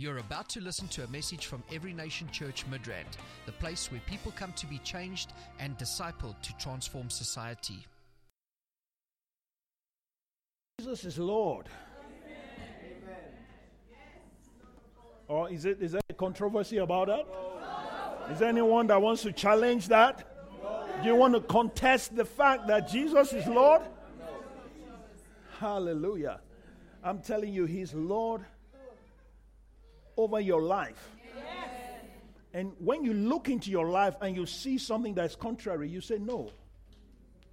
You're about to listen to a message from Every Nation Church, Midrand, the place where people come to be changed and discipled to transform society. Jesus is Lord. Amen. Or is there a controversy about that? No. Is there anyone that wants to challenge that? No. Do you want to contest the fact that Jesus is Lord? No. Hallelujah. I'm telling you, He's Lord over your life. Yes. And when you look into your life and you see something that is contrary, you say, no,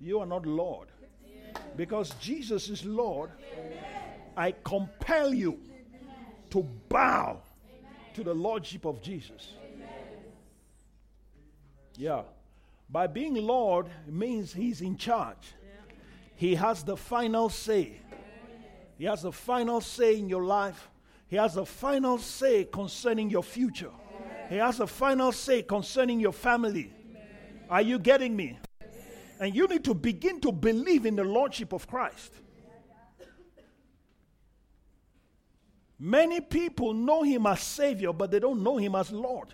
you are not Lord. Yes. Because Jesus is Lord. Yes. I compel you to bow to the Lordship of Jesus. Amen. Yeah. By being Lord means He's in charge. Yeah. He has the final say. Yes. He has the final say in your life. He has the final say concerning your future. Amen. He has the final say concerning your family. Amen. Are you getting me? Yes. And you need to begin to believe in the Lordship of Christ. Many people know Him as Savior, but they don't know Him as Lord.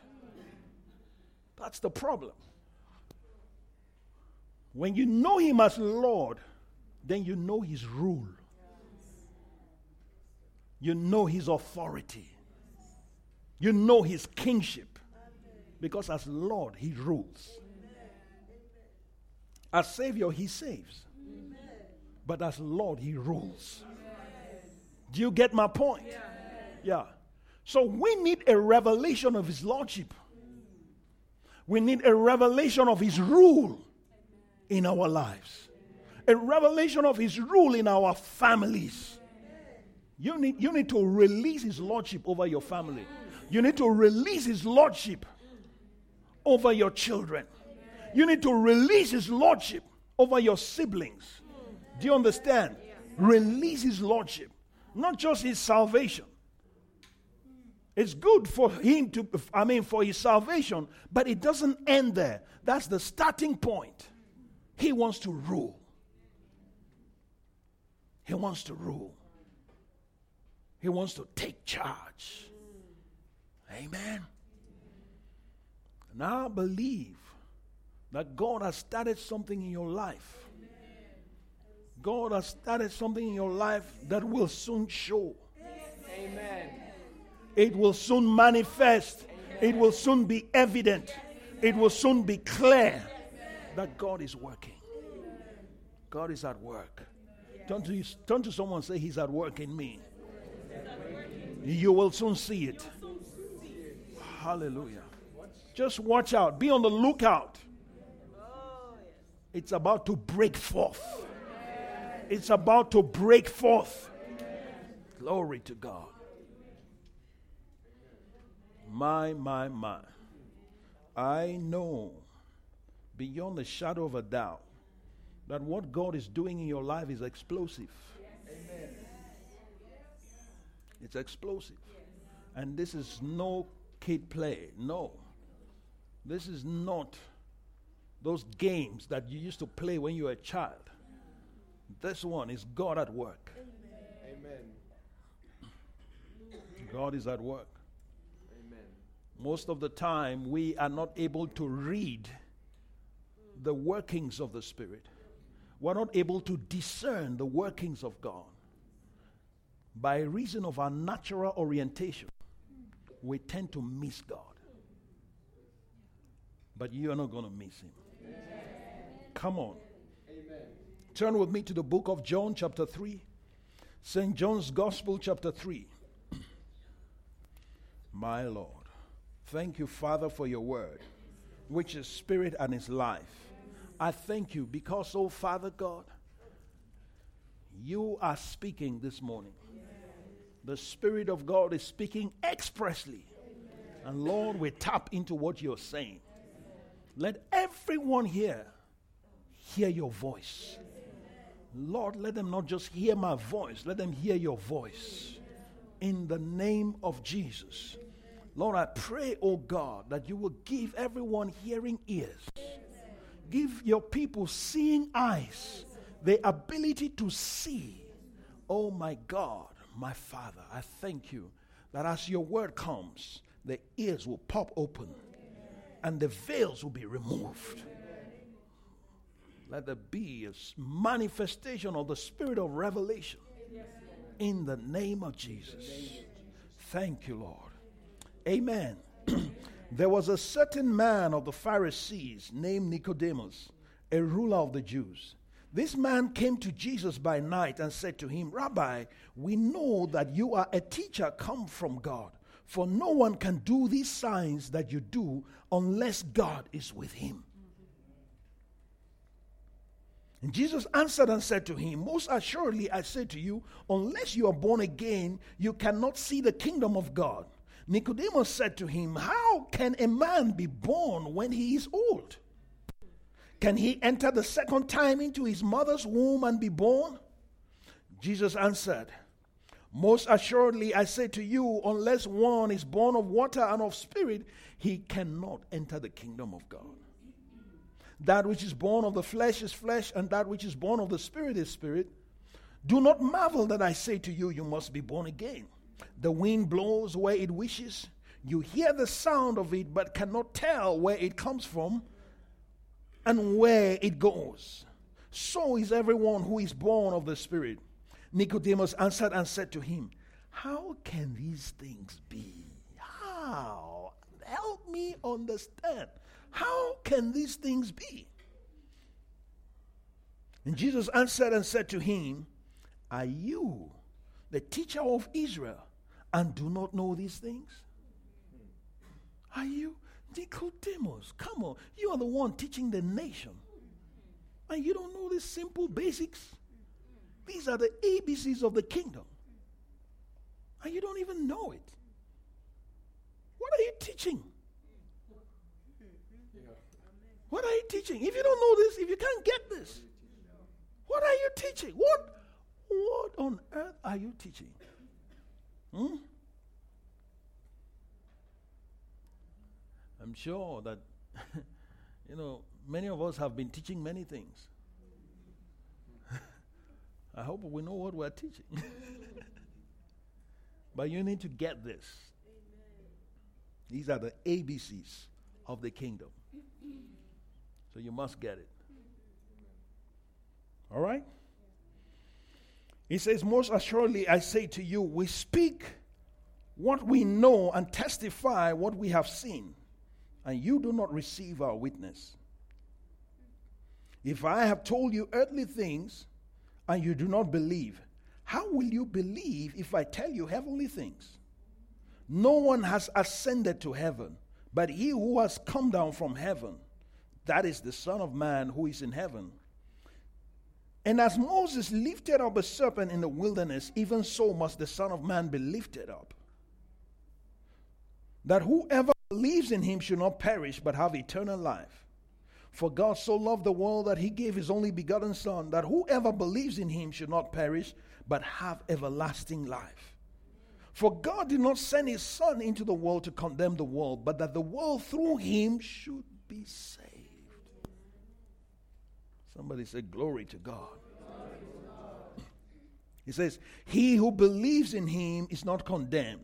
That's the problem. When you know Him as Lord, then you know His rule. You know His authority. You know His kingship. Because as Lord, He rules. Amen. As Savior, He saves. Amen. But as Lord, He rules. Yes. Do you get my point? Yes. Yeah. So we need a revelation of His Lordship. We need a revelation of His rule in our lives. A revelation of His rule in our families. You need to release His Lordship over your family. You need to release His Lordship over your children. You need to release His Lordship over your siblings. Do you understand? Release His Lordship. Not just His salvation. It's good for Him for His salvation, but it doesn't end there. That's the starting point. He wants to rule. He wants to rule. He wants to take charge. Amen. And I believe that God has started something in your life. God has started something in your life that will soon show. Amen. It will soon manifest. It will soon be evident. It will soon be clear that God is working. God is at work. Turn to someone and say, He's at work in me. You will soon see it. Hallelujah. Just watch out. Be on the lookout. It's about to break forth. It's about to break forth. Glory to God. My. I know beyond the shadow of a doubt that what God is doing in your life is explosive. Amen. It's explosive. And this is no kid play. No. This is not those games that you used to play when you were a child. This one is God at work. Amen. God is at work. Amen. Most of the time, we are not able to read the workings of the Spirit. We're not able to discern the workings of God. By reason of our natural orientation, we tend to miss God. But you are not going to miss Him. Amen. Come on. Amen. Turn with me to the book of John, chapter 3. St. John's Gospel, chapter 3. My Lord, thank you, Father, for your word, which is spirit and is life. I thank you because, oh Father God, you are speaking this morning. The Spirit of God is speaking expressly. Amen. And Lord, we tap into what you're saying. Amen. Let everyone here hear your voice. Amen. Lord, let them not just hear my voice. Let them hear your voice. Amen. In the name of Jesus. Amen. Lord, I pray, oh God, that you will give everyone hearing ears. Amen. Give your people seeing eyes. The ability to see. Oh my God. My Father, I thank you that as your word comes, the ears will pop open and the veils will be removed. Let there be a manifestation of the spirit of revelation in the name of Jesus. Thank you, Lord. Amen. There was a certain man of the Pharisees named Nicodemus, a ruler of the Jews. This man came to Jesus by night and said to him, "Rabbi, we know that you are a teacher come from God, for no one can do these signs that you do unless God is with him." And Jesus answered and said to him, "Most assuredly I say to you, unless you are born again, you cannot see the kingdom of God." Nicodemus said to him, "How can a man be born when he is old? Can he enter the second time into his mother's womb and be born?" Jesus answered, "Most assuredly I say to you, unless one is born of water and of spirit, he cannot enter the kingdom of God. That which is born of the flesh is flesh, and that which is born of the spirit is spirit. Do not marvel that I say to you, you must be born again. The wind blows where it wishes. You hear the sound of it, but cannot tell where it comes from and where it goes. So is everyone who is born of the Spirit." Nicodemus answered and said to him, "How can these things be? How? Help me understand. How can these things be?" And Jesus answered and said to him, "Are you the teacher of Israel and do not know these things? Are you Nicodemus? Come on, you are the one teaching the nation, and you don't know these simple basics? These are the ABCs of the kingdom, and you don't even know it. What are you teaching? What are you teaching? If you don't know this, if you can't get this, what are you teaching? What on earth are you teaching?" I'm sure that, many of us have been teaching many things. I hope we know what we're teaching. But you need to get this. Amen. These are the ABCs of the kingdom. So you must get it. All right? He says, "Most assuredly I say to you, we speak what we know and testify what we have seen, and you do not receive our witness. If I have told you earthly things and you do not believe, how will you believe if I tell you heavenly things? No one has ascended to heaven, but he who has come down from heaven, that is the Son of Man who is in heaven. And as Moses lifted up a serpent in the wilderness, even so must the Son of Man be lifted up, that whoever believes in him should not perish but have eternal life. For God so loved the world that he gave his only begotten Son, that whoever believes in him should not perish but have everlasting life. For God did not send his Son into the world to condemn the world, but that the world through him should be saved." Somebody said, "Glory to God." Glory to God. He says, "He who believes in him is not condemned,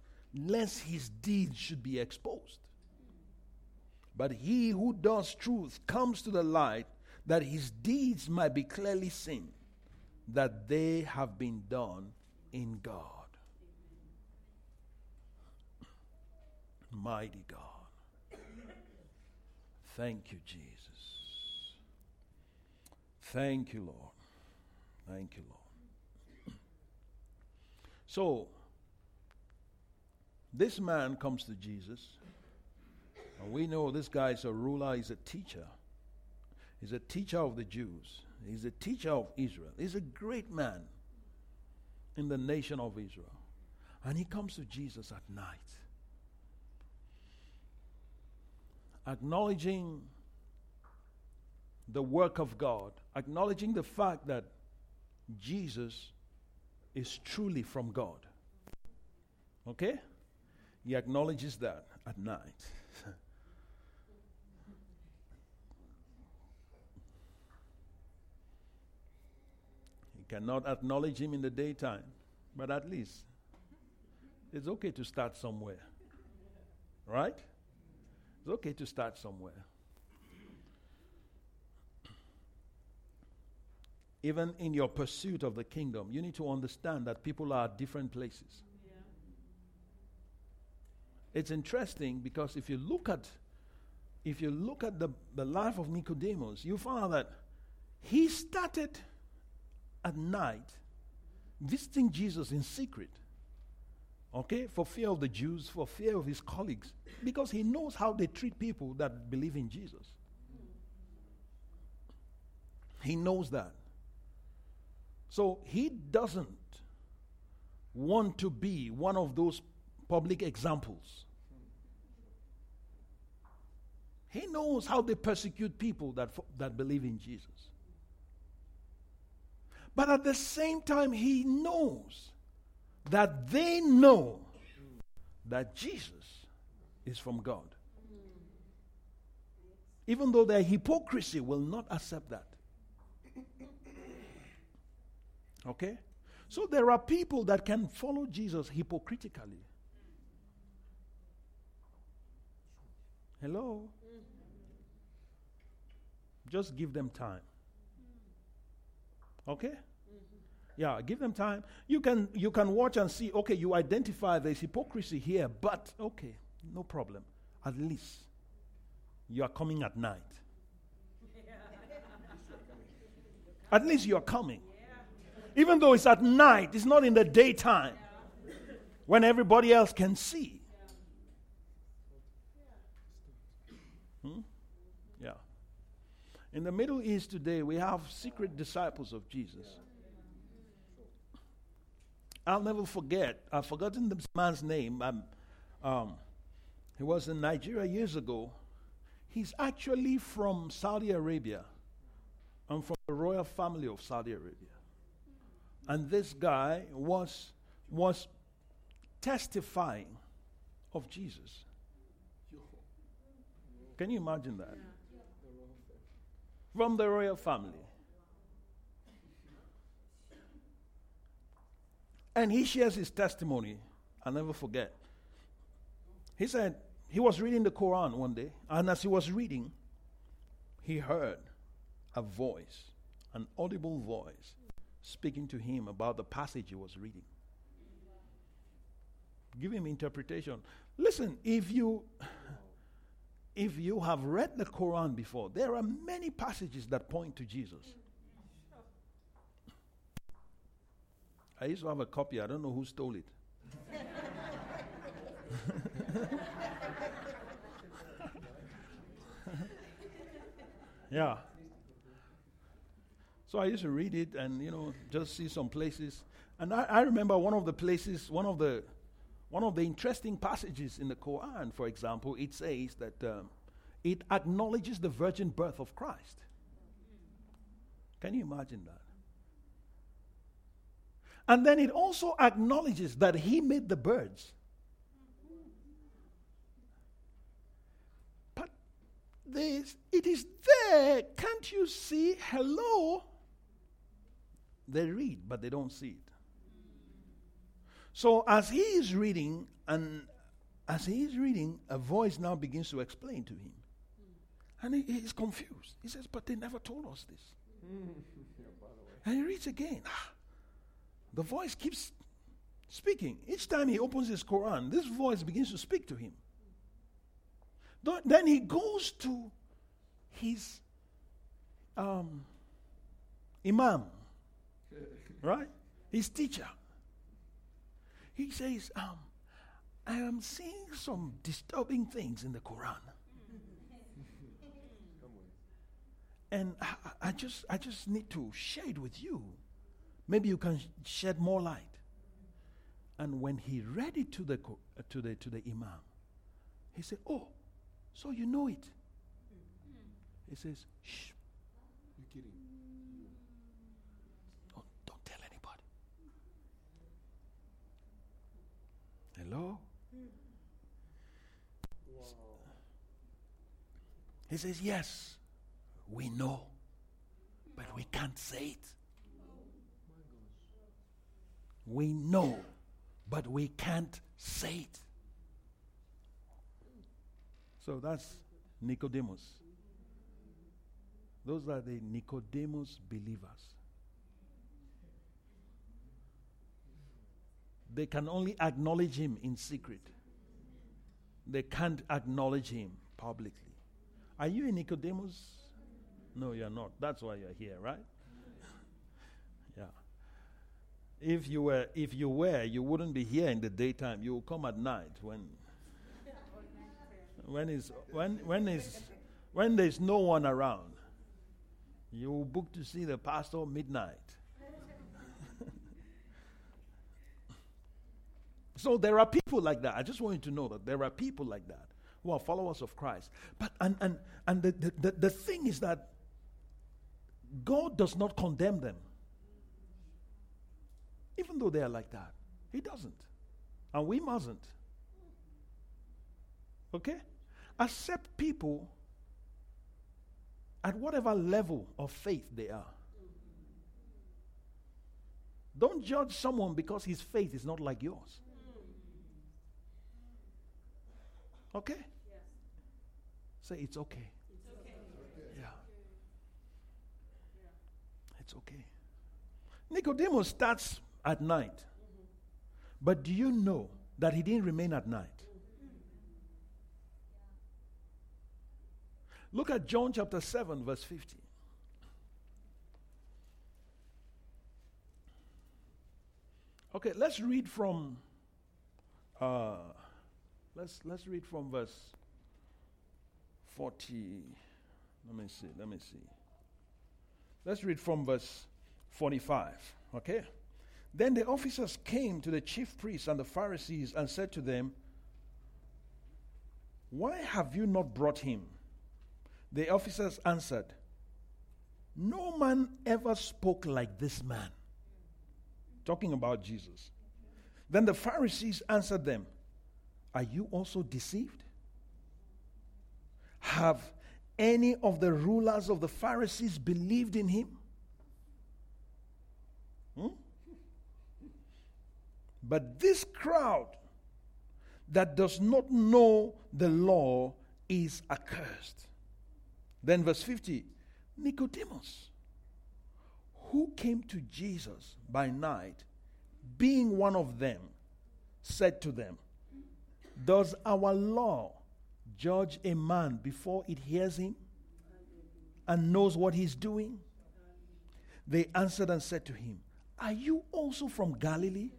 lest his deeds should be exposed. But he who does truth comes to the light, that his deeds might be clearly seen, that they have been done in God." Mighty God. Thank you, Jesus. Thank you, Lord. Thank you, Lord. So, this man comes to Jesus, and we know this guy is a ruler, he's a teacher. He's a teacher of the Jews. He's a teacher of Israel. He's a great man in the nation of Israel. And he comes to Jesus at night, acknowledging the work of God, acknowledging the fact that Jesus is truly from God. Okay? He acknowledges that at night. He cannot acknowledge him in the daytime, but at least it's okay to start somewhere. Right? It's okay to start somewhere. Even in your pursuit of the kingdom, you need to understand that people are at different places. Yeah. It's interesting because if you look at the life of Nicodemus, you find out that he started at night visiting Jesus in secret. Okay? For fear of the Jews, for fear of his colleagues, because he knows how they treat people that believe in Jesus. He knows that. So he doesn't want to be one of those public examples. He knows how they persecute people that believe in Jesus. But at the same time, he knows that they know that Jesus is from God. Even though their hypocrisy will not accept that. Okay? So there are people that can follow Jesus hypocritically. Hello? Just give them time. Okay? Yeah, give them time. You can watch and see, okay, you identify there's hypocrisy here, but okay, no problem. At least you are coming at night. At least you are coming. Even though it's at night, it's not in the daytime, yeah, when everybody else can see. Yeah. Hmm? Yeah. In the Middle East today, we have secret disciples of Jesus. I'll never forget. I've forgotten this man's name. He was in Nigeria years ago. He's actually from Saudi Arabia. I'm from the royal family of Saudi Arabia. And this guy was testifying of Jesus. Can you imagine that? From the royal family. And he shares his testimony. I'll never forget. He said he was reading the Quran one day, and as he was reading, he heard a voice, an audible voice, speaking to him about the passage he was reading. Give him interpretation. Listen, if you have read the Quran before, there are many passages that point to Jesus. I used to have a copy. I don't know who stole it. Yeah. So I used to read it and, just see some places. And I remember one of the places, one of the interesting passages in the Quran, for example, it says that it acknowledges the virgin birth of Christ. Can you imagine that? And then it also acknowledges that he made the birds. But it is there. Can't you see? Hello? They read, but they don't see it. So as he is reading, a voice now begins to explain to him. And he is confused. He says, but they never told us this. And he reads again. The voice keeps speaking. Each time he opens his Quran, this voice begins to speak to him. Then he goes to his imam. Right? His teacher. He says, I am seeing some disturbing things in the Quran. And I just need to share it with you. Maybe you can shed more light. And when he read it to the imam, he said, "Oh, so you know it." He says, "Shh, you're kidding. Don't tell anybody." Hello? Wow. He says, "Yes, we know, but we can't say it. We know, but we can't say it." So that's Nicodemus. Those are the Nicodemus believers. They can only acknowledge him in secret. They can't acknowledge him publicly. Are you a Nicodemus? No, you're not. That's why you're here, right? Yeah. If you were, you wouldn't be here in the daytime. You will come at night when there's no one around. You will book to see the pastor midnight. So there are people like that. I just want you to know that there are people like that who are followers of Christ. But and the thing is that God does not condemn them. Even though they are like that, he doesn't. And we mustn't. Okay? Accept people at whatever level of faith they are. Don't judge someone because his faith is not like yours. Okay? Yeah. Say, "It's okay." It's okay. Yeah. It's okay. Nicodemus starts at night. Mm-hmm. But do you know that he didn't remain at night? Mm-hmm. Look at John chapter 7, verse 50. Okay, let's read from let's read from verse 40. Let me see. Let's read from verse 45. Okay? Then the officers came to the chief priests and the Pharisees and said to them, "Why have you not brought him?" The officers answered, "No man ever spoke like this man." Talking about Jesus. Then the Pharisees answered them, "Are you also deceived? Have any of the rulers of the Pharisees believed in him?" But this crowd that does not know the law is accursed. Then verse 50, Nicodemus, who came to Jesus by night, being one of them, said to them, "Does our law judge a man before it hears him and knows what he's doing?" They answered and said to him, "Are you also from Galilee?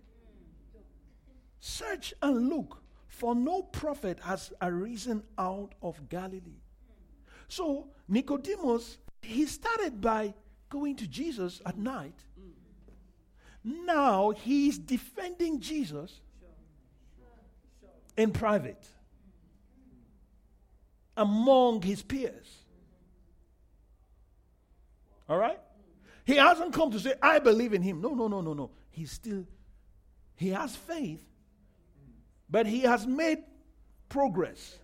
Search and look, for no prophet has arisen out of Galilee." So Nicodemus, he started by going to Jesus at night. Now he is defending Jesus in private among his peers. All right? He hasn't come to say, "I believe in him." No. He has faith, but he has made progress.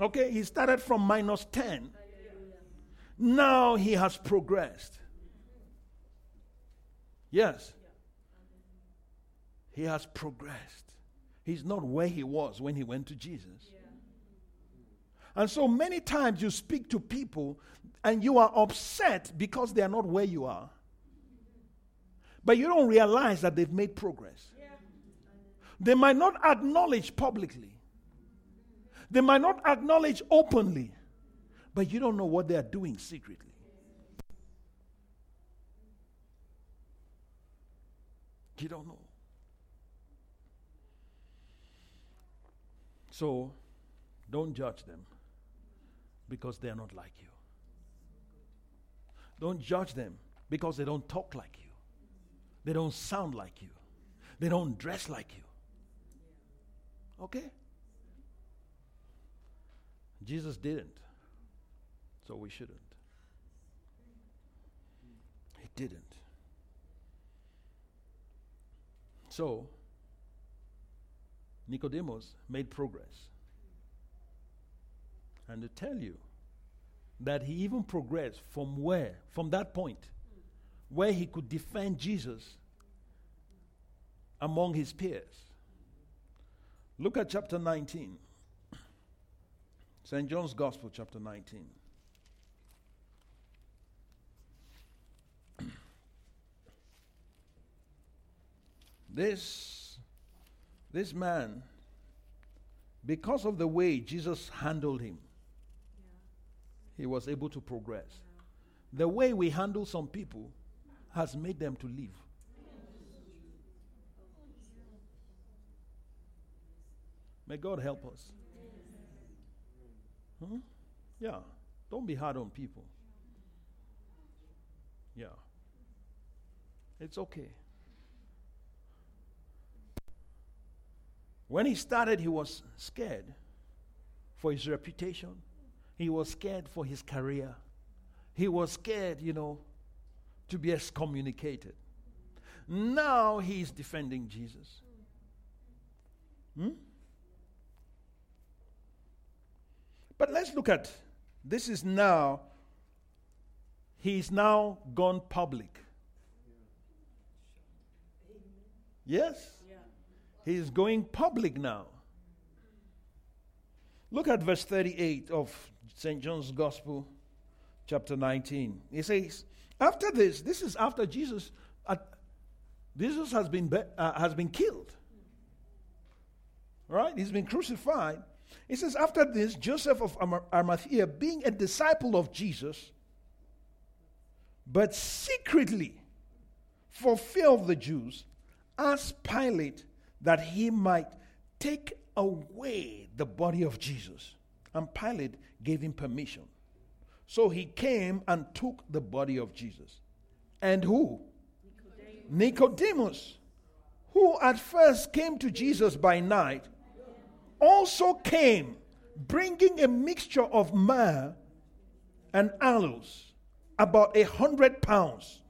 Okay, he started from minus 10. Now he has progressed. Yes. He has progressed. He's not where he was when he went to Jesus. And so many times you speak to people and you are upset because they are not where you are. But you don't realize that they've made progress. Yeah. They might not acknowledge publicly. They might not acknowledge openly. But you don't know what they are doing secretly. You don't know. So, don't judge them because they are not like you. Don't judge them because they don't talk like you. They don't sound like you. They don't dress like you. Okay. Jesus didn't. So we shouldn't. He didn't. So Nicodemus made progress. And to tell you that he even progressed from where? From that point where he could defend Jesus among his peers. Look at chapter 19. St. John's Gospel, chapter 19. This man, because of the way Jesus handled him, he was able to progress. The way we handle some people has made them to leave. May God help us. Hmm? Yeah. Don't be hard on people. Yeah. It's okay. When he started, he was scared for his reputation. He was scared for his career. He was scared, to be excommunicated. Now he is defending Jesus. Hmm? But let's look at, this is now, he's now gone public. Yes? Yeah. He's going public now. Look at verse 38 of St. John's Gospel, chapter 19. It says, after this is after Jesus has been killed. Right? He's been crucified. It says, after this, Joseph of Arimathea, being a disciple of Jesus, but secretly for fear of the Jews, asked Pilate that he might take away the body of Jesus. And Pilate gave him permission. So he came and took the body of Jesus. And who? Nicodemus, who at first came to Jesus by night, also came bringing a mixture of myrrh and aloes, about 100 pounds.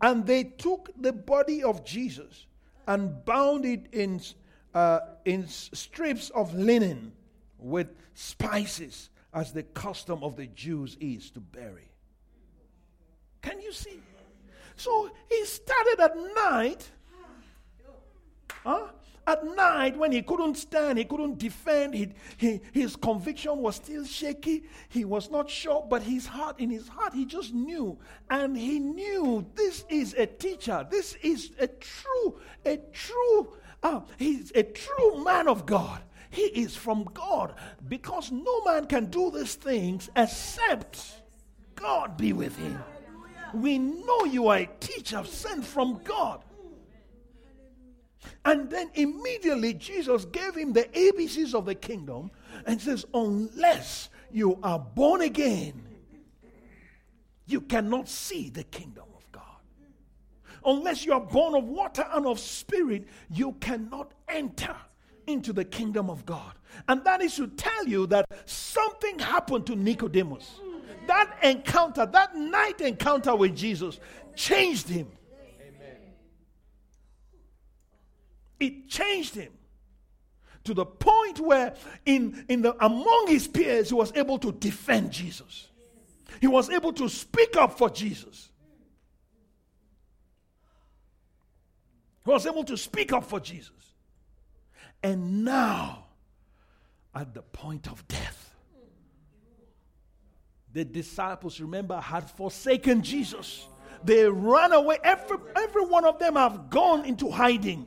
And they took the body of Jesus and bound it in strips of linen with spices, as the custom of the Jews is to bury. Can you see? So he started at night. Huh? At night, when he couldn't stand, he couldn't defend, his conviction was still shaky. He was not sure, but in his heart, he just knew. And he knew this is a teacher. This is he's a true man of God. He is from God, because no man can do these things except God be with him. We know you are a teacher sent from God. And then immediately Jesus gave him the ABCs of the kingdom and says, unless you are born again, you cannot see the kingdom of God. Unless you are born of water and of spirit, you cannot enter into the kingdom of God. And that is to tell you that something happened to Nicodemus. That encounter, that night encounter with Jesus changed him. It changed him to the point where among his peers, he was able to defend Jesus. He was able to speak up for Jesus. He was able to speak up for Jesus. And now, at the point of death, the disciples, remember, had forsaken Jesus. They ran away. Every one of them have gone into hiding.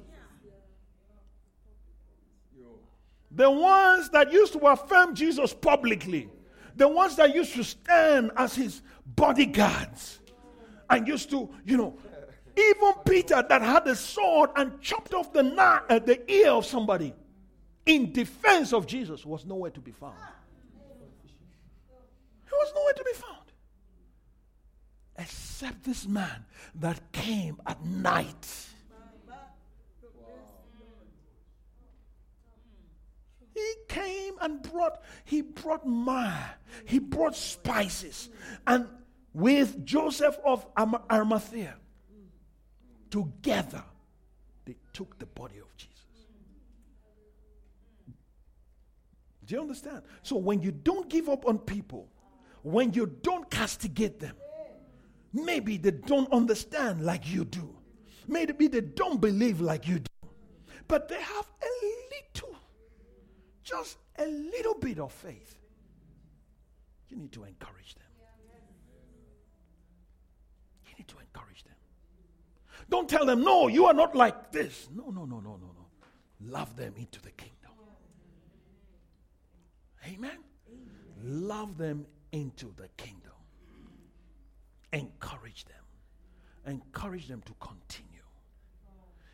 The ones that used to affirm Jesus publicly, the ones that used to stand as his bodyguards, and used to, even Peter that had a sword and chopped off the ear of somebody in defense of Jesus was nowhere to be found. He was nowhere to be found. Except this man that came at night. he came and brought myrrh, he brought spices, and with Joseph of Arimathea, together they took the body of Jesus. Do you understand? So when you don't give up on people, when you don't castigate them, maybe they don't understand like you do. Maybe they don't believe like you do. But they have just a little bit of faith. You need to encourage them. You need to encourage them. Don't tell them, no, you are not like this. No. Love them into the kingdom. Amen? Love them into the kingdom. Encourage them. Encourage them to continue.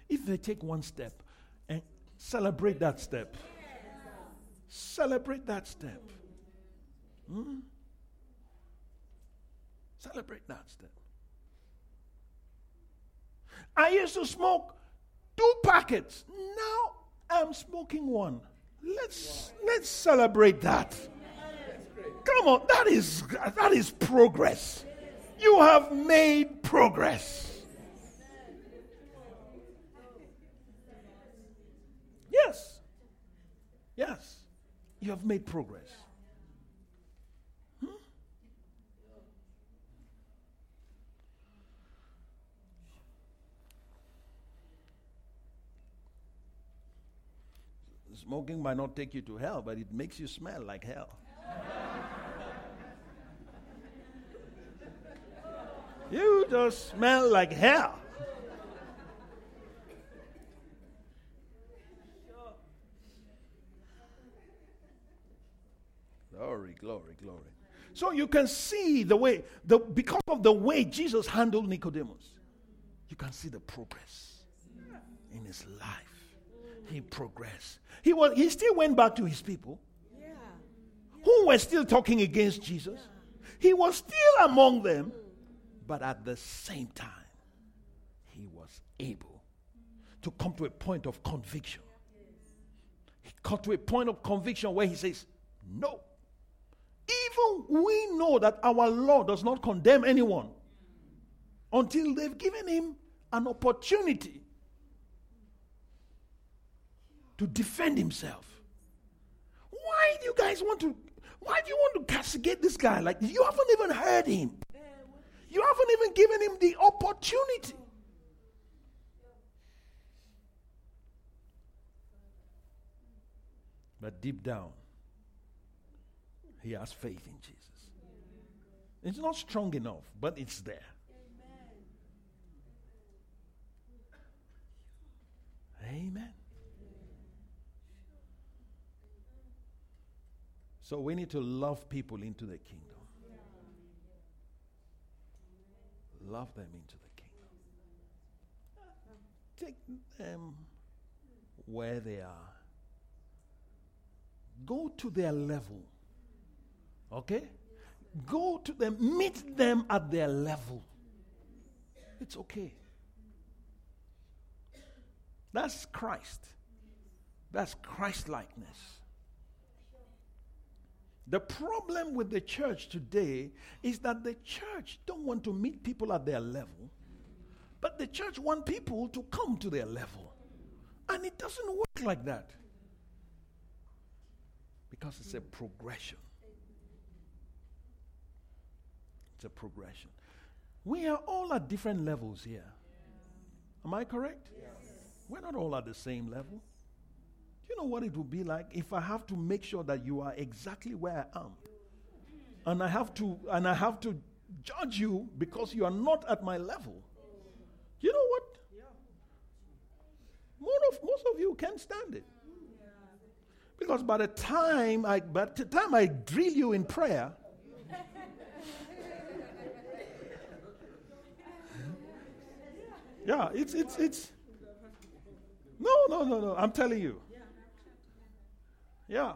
If they take one step, and celebrate that step. Celebrate that step. Celebrate that step. I used to smoke 2 packets. Now I'm smoking 1. Let's celebrate that. Come on, that is progress. You have made progress. Yes. You have made progress. Smoking might not take you to hell, but it makes you smell like hell. You just smell like hell. Glory. So you can see because of the way Jesus handled Nicodemus, you can see the progress in his life. He progressed. He still went back to his people who were still talking against Jesus. He was still among them, but at the same time, he was able to come to a point of conviction. He got to a point of conviction where he says, no. Even we know that our law does not condemn anyone until they've given him an opportunity to defend himself. Why do you want to castigate this guy? Like, you haven't even heard him. You haven't even given him the opportunity. But deep down, he has faith in Jesus. It's not strong enough, but it's there. Amen. So we need to love people into the kingdom. Love them into the kingdom. Take them where they are. Go to their level. Okay? Go to them. Meet them at their level. It's okay. That's Christ. That's Christ-likeness. The problem with the church today is that the church don't want to meet people at their level, but the church want people to come to their level. And it doesn't work like that. Because it's a progression. It's a progression. We are all at different levels here. Am I correct? Yes. We're not all at the same level. Do you know what it would be like if I have to make sure that you are exactly where I am, and I have to judge you because you are not at my level? You know what? Most of you can't stand it, because by the time I drill you in prayer, yeah, it's no, I'm telling you. Yeah.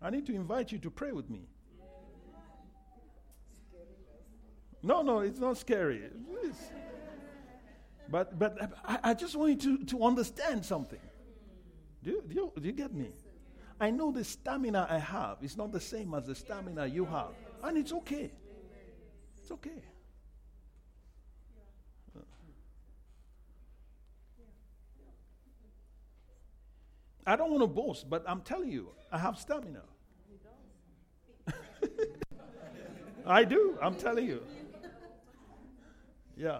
I need to invite you to pray with me. No, it's not scary. It's, But I just want you to understand something. Do you get me? I know the stamina I have is not the same as the stamina you have. And it's okay. It's okay. I don't want to boast, but I'm telling you, I have stamina. I do, I'm telling you. Yeah.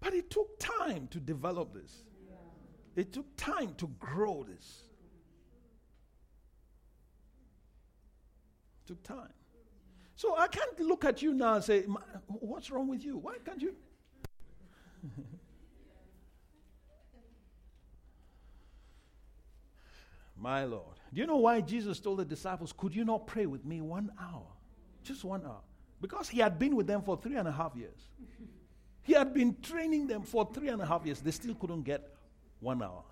But it took time to develop this. It took time to grow this. It took time. So I can't look at you now and say, what's wrong with you? Why can't you? My Lord. Do you know why Jesus told the disciples, could you not pray with me 1 hour? Just 1 hour. Because he had been with them for 3.5 years. He had been training them for 3.5 years. They still couldn't get 1 hour.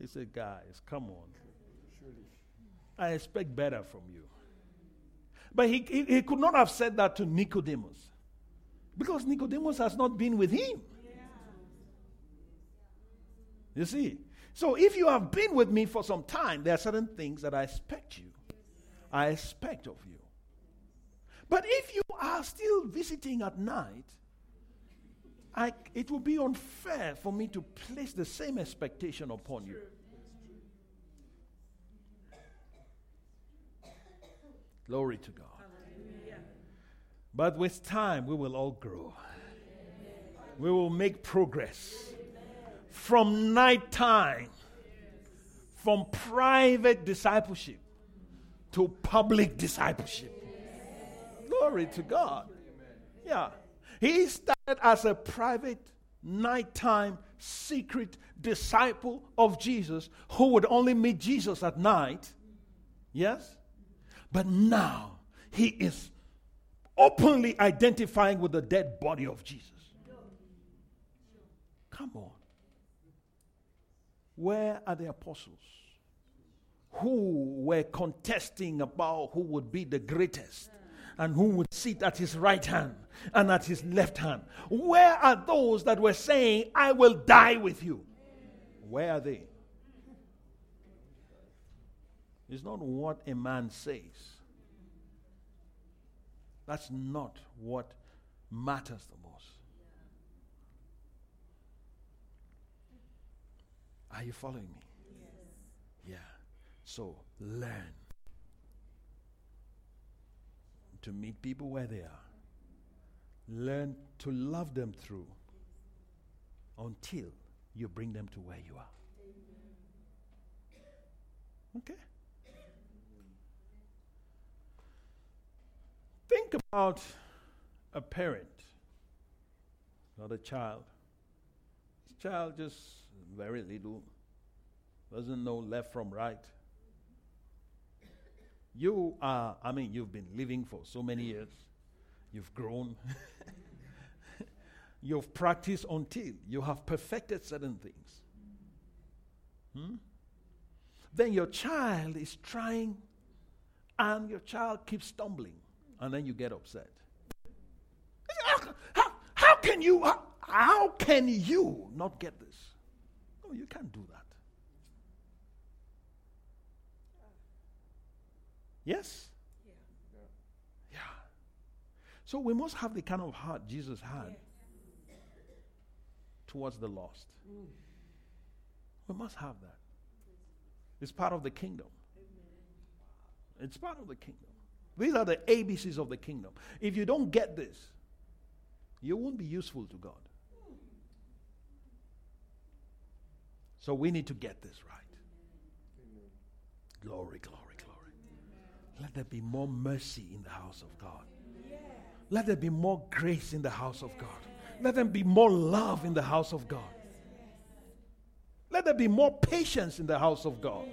He said, guys, come on. I expect better from you. But he could not have said that to Nicodemus. Because Nicodemus has not been with him. You see? So if you have been with me for some time, there are certain things that I expect of you. But if you are still visiting at night, it will be unfair for me to place the same expectation upon you. Glory to God. Amen. But with time, we will all grow. Amen. We will make progress. Amen. From night time, from private discipleship to public discipleship. Amen. Glory to God. Yeah. He started as a private, nighttime, secret disciple of Jesus who would only meet Jesus at night. Yes? But now he is openly identifying with the dead body of Jesus. Come on. Where are the apostles who were contesting about who would be the greatest? And who would sit at his right hand and at his left hand? Where are those that were saying, I will die with you? Where are they? It's not what a man says. That's not what matters the most. Are you following me? Yes. Yeah. So learn to meet people where they are. Learn to love them through until you bring them to where you are. Okay? Think about a parent, not a child. This child just very little, doesn't know left from right. You've been living for so many years. You've grown. You've practiced until you have perfected certain things. Then your child is trying, and your child keeps stumbling, and then you get upset. How can you not get this? No, you can't do that. Yes? Yeah. So we must have the kind of heart Jesus had towards the lost. We must have that. It's part of the kingdom. It's part of the kingdom. These are the ABCs of the kingdom. If you don't get this, you won't be useful to God. So we need to get this right. Glory, glory. Let there be more mercy in the house of God. Yeah. Let there be more grace in the house of God. Let there be more love in the house of God. Let there be more patience in the house of God.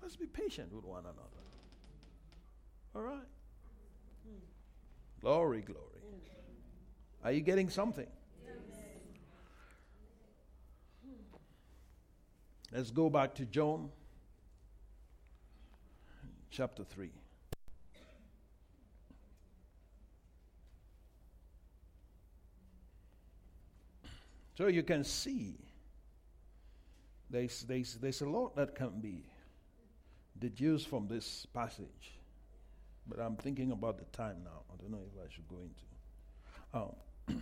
Let's be patient with one another. All right. Glory, glory. Are you getting something? Let's go back to John. Chapter 3. So you can see there's a lot that can be deduced from this passage. But I'm thinking about the time now. I don't know if I should go into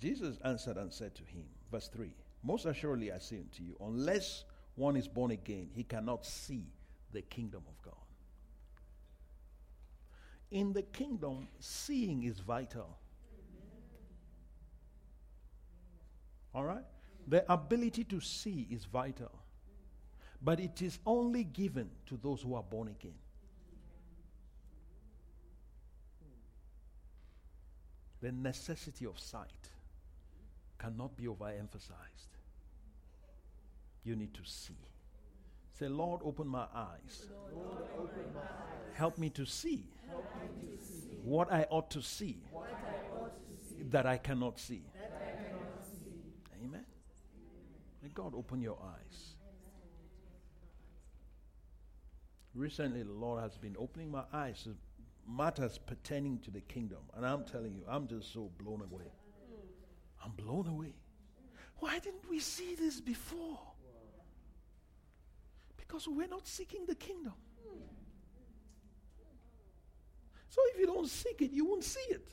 Jesus answered and said to him, verse 3, most assuredly I say unto you, unless one is born again, he cannot see the kingdom of God. In the kingdom, seeing is vital. All right? The ability to see is vital. But it is only given to those who are born again. The necessity of sight cannot be overemphasized. You need to see. Say, Lord, open my eyes. Lord, open my eyes. Help me to see what I ought to see that I cannot see. Amen. May God open your eyes. Recently, the Lord has been opening my eyes to matters pertaining to the kingdom. And I'm telling you, I'm just so blown away. I'm blown away. Why didn't we see this before? Because we're not seeking the kingdom. So if you don't seek it, you won't see it.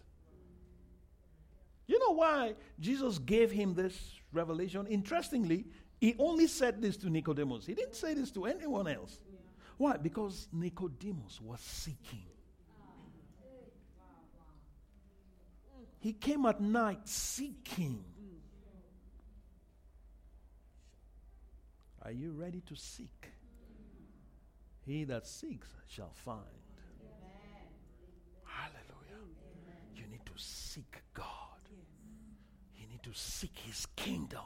You know why Jesus gave him this revelation? Interestingly, he only said this to Nicodemus. He didn't say this to anyone else. Why? Because Nicodemus was seeking. He came at night seeking. Are you ready to seek? He that seeks shall find. Hallelujah. You need to seek God. You need to seek his kingdom.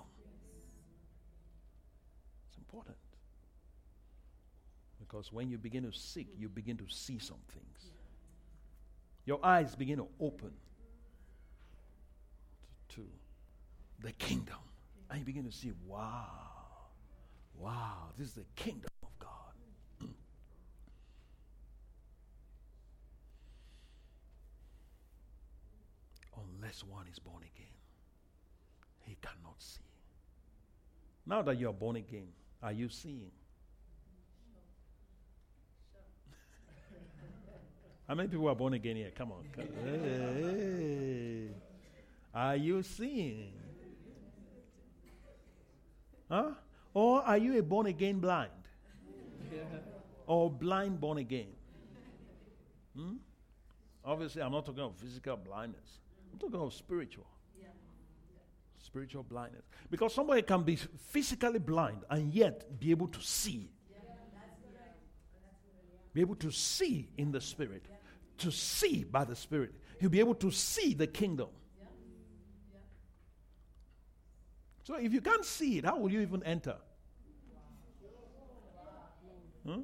It's important. Because when you begin to seek, you begin to see some things. Your eyes begin to open to the kingdom. And you begin to see, wow, this is the kingdom of God. Unless one is born again, he cannot see. Now that you are born again, are you seeing? How many people are born again here? Come on. Come on. Hey. Are you seeing? Huh? Or are you a born again blind? Yeah. Or blind born again? Obviously, I'm not talking of physical blindness. I'm talking of spiritual. Yeah. Spiritual blindness. Because somebody can be physically blind and yet be able to see. Be able to see in the Spirit. Yeah. To see by the Spirit. He'll be able to see the kingdom. Yeah. Yeah. So if you can't see it, how will you even enter? Huh?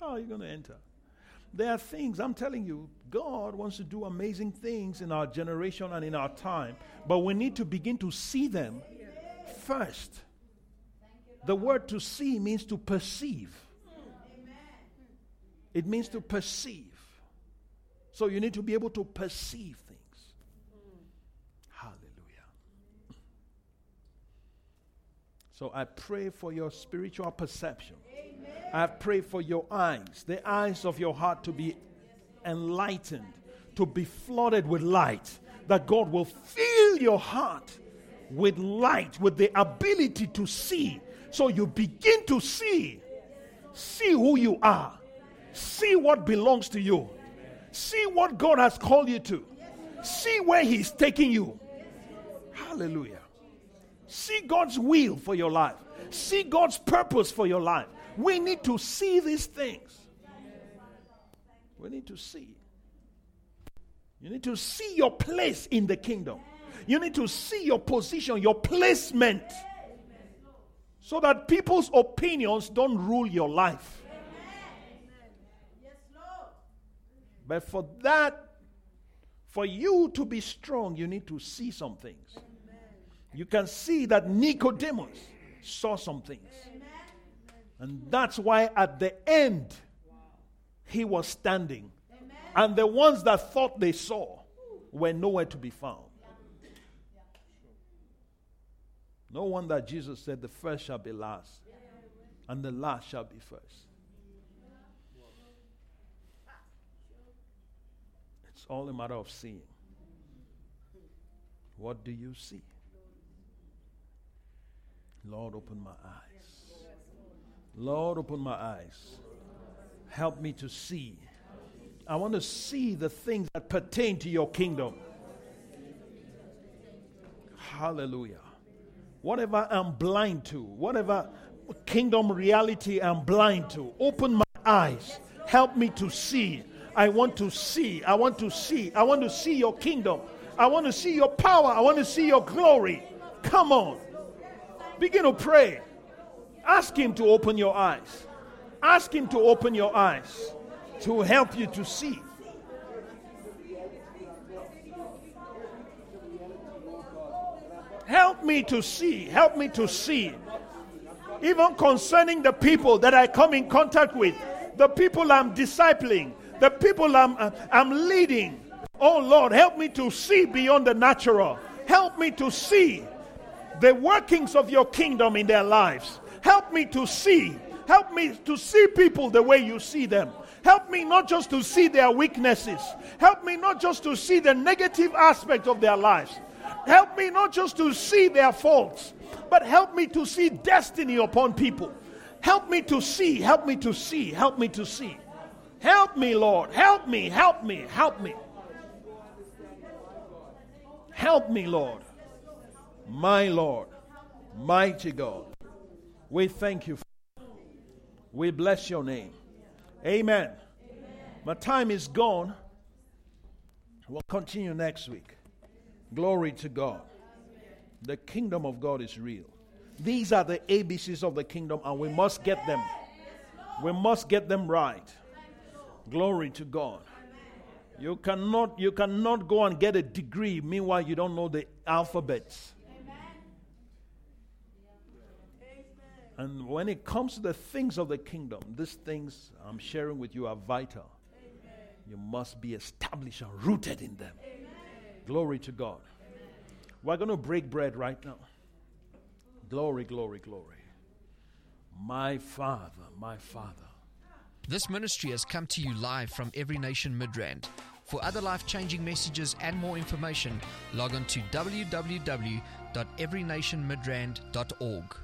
How are you going to enter? There are things, I'm telling you, God wants to do amazing things in our generation and in our time, but we need to begin to see them first. The word to see means to perceive. It means to perceive. So you need to be able to perceive things. Hallelujah. So I pray for your spiritual perception. Amen. I pray for your eyes, the eyes of your heart to be enlightened, to be flooded with light, that God will fill your heart with light, with the ability to see. So you begin to see who you are. See what belongs to you. See what God has called you to. See where he's taking you. Hallelujah. See God's will for your life. See God's purpose for your life. We need to see these things. We need to see. You need to see your place in the kingdom. You need to see your position, your placement, so that people's opinions don't rule your life. But for that, for you to be strong, you need to see some things. Amen. You can see that Nicodemus saw some things. Amen. And that's why at the end, he was standing. Amen. And the ones that thought they saw were nowhere to be found. No wonder Jesus said, the first shall be last, and the last shall be first. It's all a matter of seeing. What do you see? Lord, open my eyes. Lord, open my eyes. Help me to see. I want to see the things that pertain to your kingdom. Hallelujah. Whatever I'm blind to, whatever kingdom reality I'm blind to, open my eyes. Help me to see. I want to see. I want to see. I want to see your kingdom. I want to see your power. I want to see your glory. Come on. Begin to pray. Ask him to open your eyes. Ask him to open your eyes to help you to see. Help me to see. Help me to see. Even concerning the people that I come in contact with, the people I'm discipling, the people I'm leading. Oh Lord, help me to see beyond the natural. Help me to see the workings of your kingdom in their lives. Help me to see. Help me to see people the way you see them. Help me not just to see their weaknesses. Help me not just to see the negative aspect of their lives. Help me not just to see their faults, but help me to see destiny upon people. Help me to see. Help me to see. Help me to see. Help me, Lord. Help me. Help me. Help me. Help me, Lord. My Lord, mighty God, we thank you. We bless your name. Amen. Amen. My time is gone. We'll continue next week. Glory to God. The kingdom of God is real. These are the ABCs of the kingdom, and we must get them. We must get them right. Glory to God. You cannot go and get a degree. Meanwhile, you don't know the alphabets. And when it comes to the things of the kingdom, these things I'm sharing with you are vital. Amen. You must be established and rooted in them. Amen. Glory to God. Amen. We're going to break bread right now. Glory, glory, glory. My Father, my Father. This ministry has come to you live from Every Nation Midrand. For other life-changing messages and more information, log on to www.everynationmidrand.org.